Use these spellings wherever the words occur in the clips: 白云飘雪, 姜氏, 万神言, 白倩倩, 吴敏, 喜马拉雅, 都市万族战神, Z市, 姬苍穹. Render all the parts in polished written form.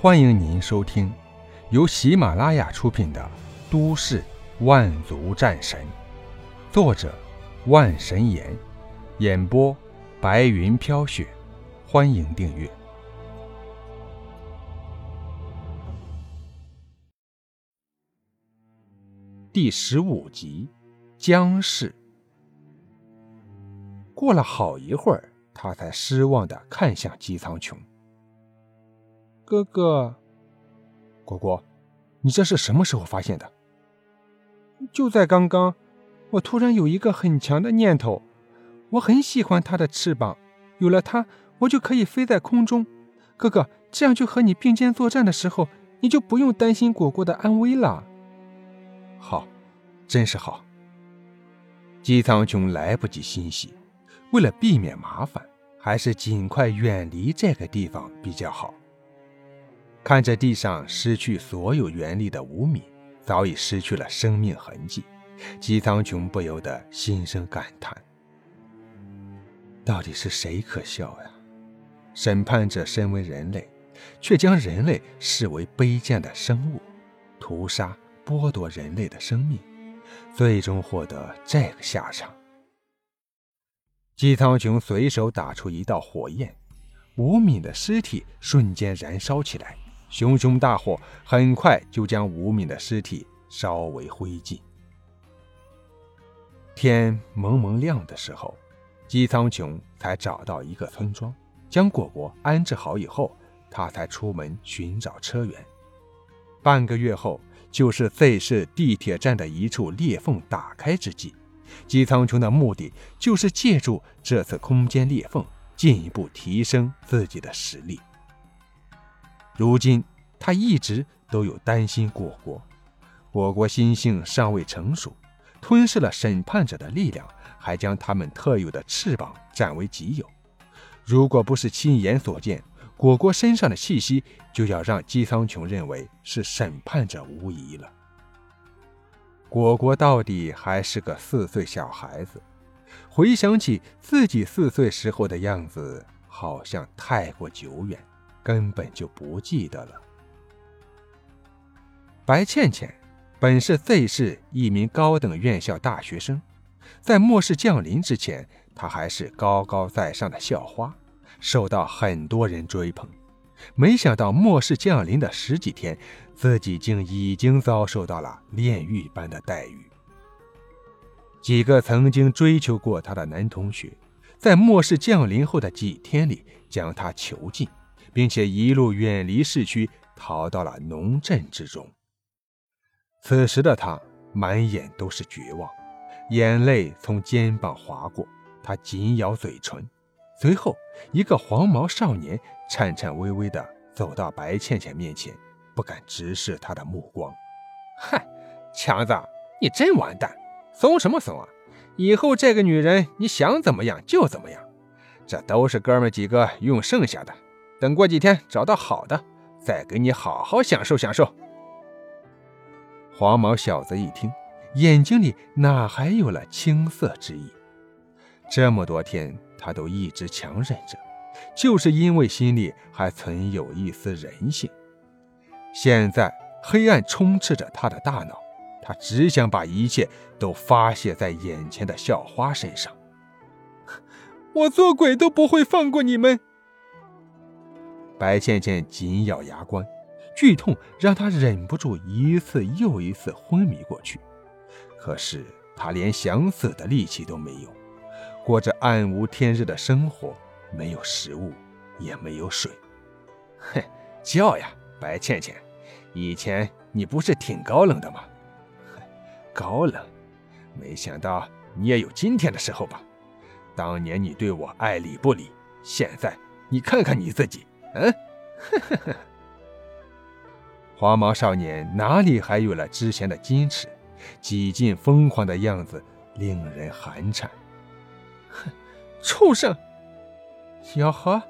欢迎您收听由喜马拉雅出品的《都市万族战神》，作者万神言，演播白云飘雪。欢迎订阅。第15集，姜氏。过了好一会儿，他才失望地看向姬苍穹。哥哥，果果，你这是什么时候发现的？就在刚刚，我突然有一个很强的念头，我很喜欢它的翅膀，有了它，我就可以飞在空中。哥哥，这样就和你并肩作战的时候，你就不用担心果果的安危了。好，真是好。姬苍穹来不及欣喜，为了避免麻烦，还是尽快远离这个地方比较好。看着地上失去所有原力的吴敏早已失去了生命痕迹，姬苍穹不由得心生感叹，到底是谁可笑呀？审判者身为人类，却将人类视为卑贱的生物，屠杀剥夺人类的生命，最终获得这个下场。姬苍穹随手打出一道火焰，吴敏的尸体瞬间燃烧起来，熊熊大火很快就将吴敏的尸体烧为灰烬。天蒙蒙亮的时候，姬苍穹才找到一个村庄，将果果安置好以后，他才出门寻找车源。半个月后，就是Z市地铁站的一处裂缝打开之际，姬苍穹的目的就是借助这次空间裂缝，进一步提升自己的实力。如今他一直都有担心果果，果果心性尚未成熟，吞噬了审判者的力量，还将他们特有的翅膀占为己有。如果不是亲眼所见，果果身上的气息就要让姬苍穹认为是审判者无疑了。果果到底还是个4岁小孩子，回想起自己4岁时候的样子，好像太过久远，根本就不记得了。白倩倩本是Z市一名高等院校大学生，在末世降临之前，她还是高高在上的校花，受到很多人追捧。没想到末世降临的十几天，自己竟已经遭受到了炼狱般的待遇。几个曾经追求过她的男同学，在末世降临后的几天里将她囚禁，并且一路远离市区，逃到了农镇之中。此时的他满眼都是绝望，眼泪从肩膀滑过，他紧咬嘴唇。随后，一个黄毛少年颤颤巍巍地走到白倩倩面前，不敢直视她的目光。嗨，强子，你真完蛋！怂什么怂啊！以后这个女人，你想怎么样就怎么样。这都是哥们几个用剩下的，等过几天找到好的，再给你好好享受享受。黄毛小子一听，眼睛里哪还有了青涩之意？这么多天他都一直强忍着，就是因为心里还存有一丝人性。现在黑暗充斥着他的大脑，他只想把一切都发泄在眼前的校花身上。我做鬼都不会放过你们！白倩倩紧咬牙关，剧痛让她忍不住一次又一次昏迷过去。可是她连想死的力气都没有，过着暗无天日的生活，没有食物，也没有水。哼，叫呀，白倩倩，以前你不是挺高冷的吗？高冷，没想到你也有今天的时候吧？当年你对我爱理不理，现在你看看你自己。黄毛少年哪里还有了之前的矜持，几近疯狂的样子令人寒颤。哼，畜生！小何，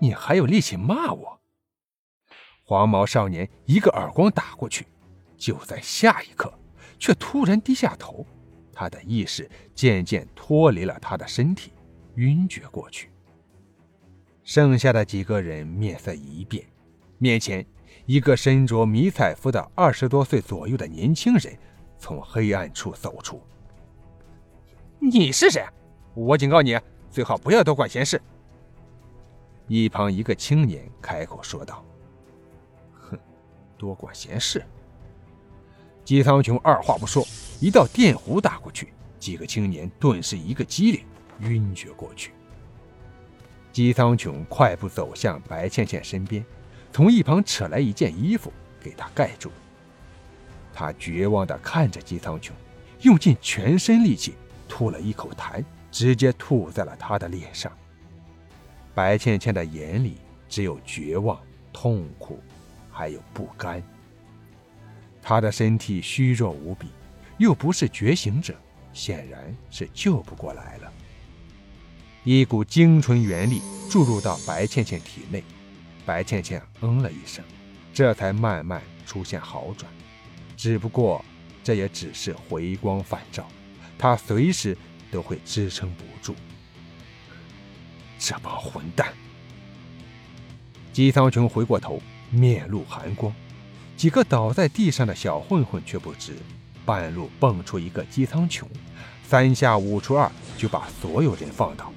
你还有力气骂我？黄毛少年一个耳光打过去，就在下一刻却突然低下头，他的意识渐渐脱离了他的身体，晕厥过去。剩下的几个人面色一变，面前一个身着迷彩服的20多岁左右的年轻人从黑暗处走出。你是谁？我警告你，最好不要多管闲事。一旁一个青年开口说道。哼，多管闲事。姬苍穹二话不说，一道电弧打过去，几个青年顿时一个激灵，晕厥过去。姬苍穹快步走向白倩倩身边，从一旁扯来一件衣服给她盖住。他绝望地看着姬苍穹，用尽全身力气吐了一口痰，直接吐在了他的脸上。白倩倩的眼里只有绝望、痛苦，还有不甘。她的身体虚弱无比，又不是觉醒者，显然是救不过来了。一股精纯元力注入到白倩倩体内，白倩倩了一声，这才慢慢出现好转。只不过这也只是回光返照，她随时都会支撑不住。这帮混蛋！姬苍穹回过头，面露寒光。几个倒在地上的小混混却不知，半路蹦出一个姬苍穹，3下5除2就把所有人放倒，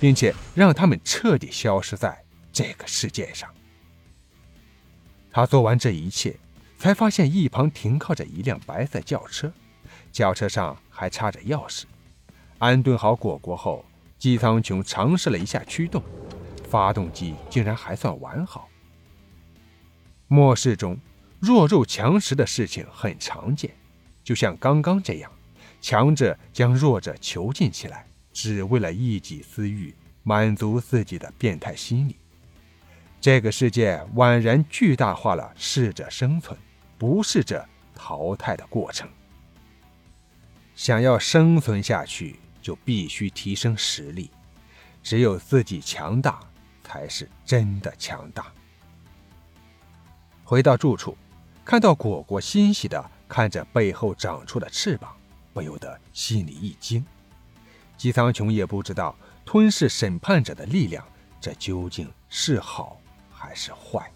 并且让他们彻底消失在这个世界上。他做完这一切，才发现一旁停靠着一辆白色轿车，轿车上还插着钥匙。安顿好果果后，姬苍穹尝试了一下驱动，发动机竟然还算完好。末世中弱肉强食的事情很常见，就像刚刚这样，强者将弱者囚禁起来，只为了一己私欲，满足自己的变态心理。这个世界宛然巨大化了适者生存、不适者淘汰的过程。想要生存下去，就必须提升实力，只有自己强大才是真的强大。回到住处，看到果果欣喜地看着背后长出的翅膀，不由得心里一惊。姬苍穹也不知道吞噬审判者的力量，这究竟是好还是坏。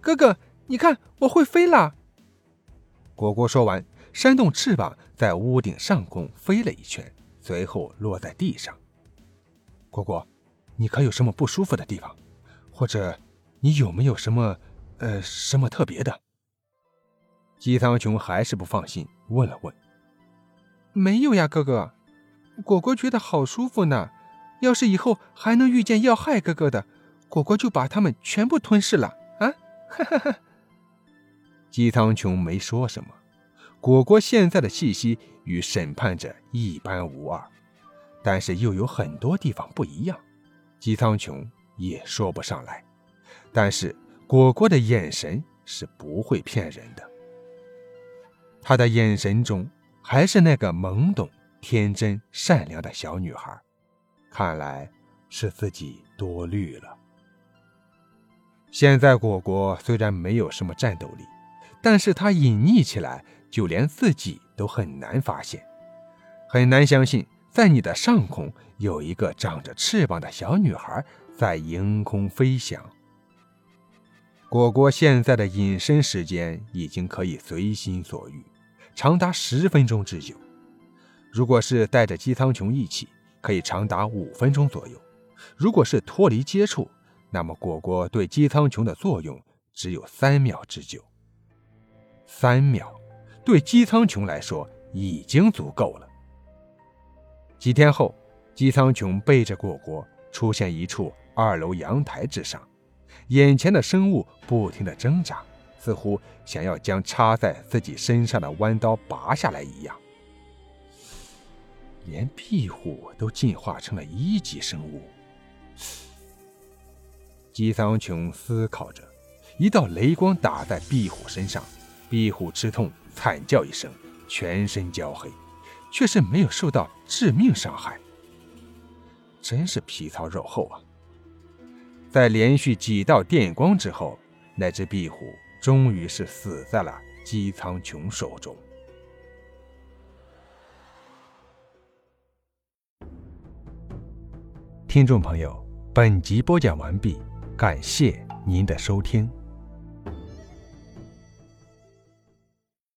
哥哥，你看，我会飞了。果果说完，扇动翅膀，在屋顶上空飞了一圈，随后落在地上。果果，你可有什么不舒服的地方？或者你有没有什么特别的？姬苍穹还是不放心，问了问。没有呀，哥哥。果果觉得好舒服呢。要是以后还能遇见要害哥哥的，果果就把他们全部吞噬了啊！哈哈哈。姬苍穹没说什么。果果现在的气息与审判者一般无二，但是又有很多地方不一样，姬苍穹也说不上来。但是果果的眼神是不会骗人的，她的眼神中还是那个懵懂、天真、善良的小女孩。看来是自己多虑了。现在果果虽然没有什么战斗力，但是她隐匿起来就连自己都很难发现，很难相信在你的上空有一个长着翅膀的小女孩在迎空飞翔。果果现在的隐身时间已经可以随心所欲，长达10分钟之久。如果是带着姬苍穹一起，可以长达5分钟左右。如果是脱离接触，那么果果对姬苍穹的作用只有3秒之久。3秒对姬苍穹来说已经足够了。几天后，姬苍穹背着果果出现一处2楼阳台之上，眼前的生物不停地挣扎，似乎想要将插在自己身上的弯刀拔下来一样。连壁虎都进化成了1级生物。姬苍穹思考着，一道雷光打在壁虎身上，壁虎吃痛惨叫一声，全身焦黑，却是没有受到致命伤害。真是皮糙肉厚啊。在连续几道电光之后，那只壁虎终于是死在了姬苍穹手中。听众朋友，本集播讲完毕，感谢您的收听。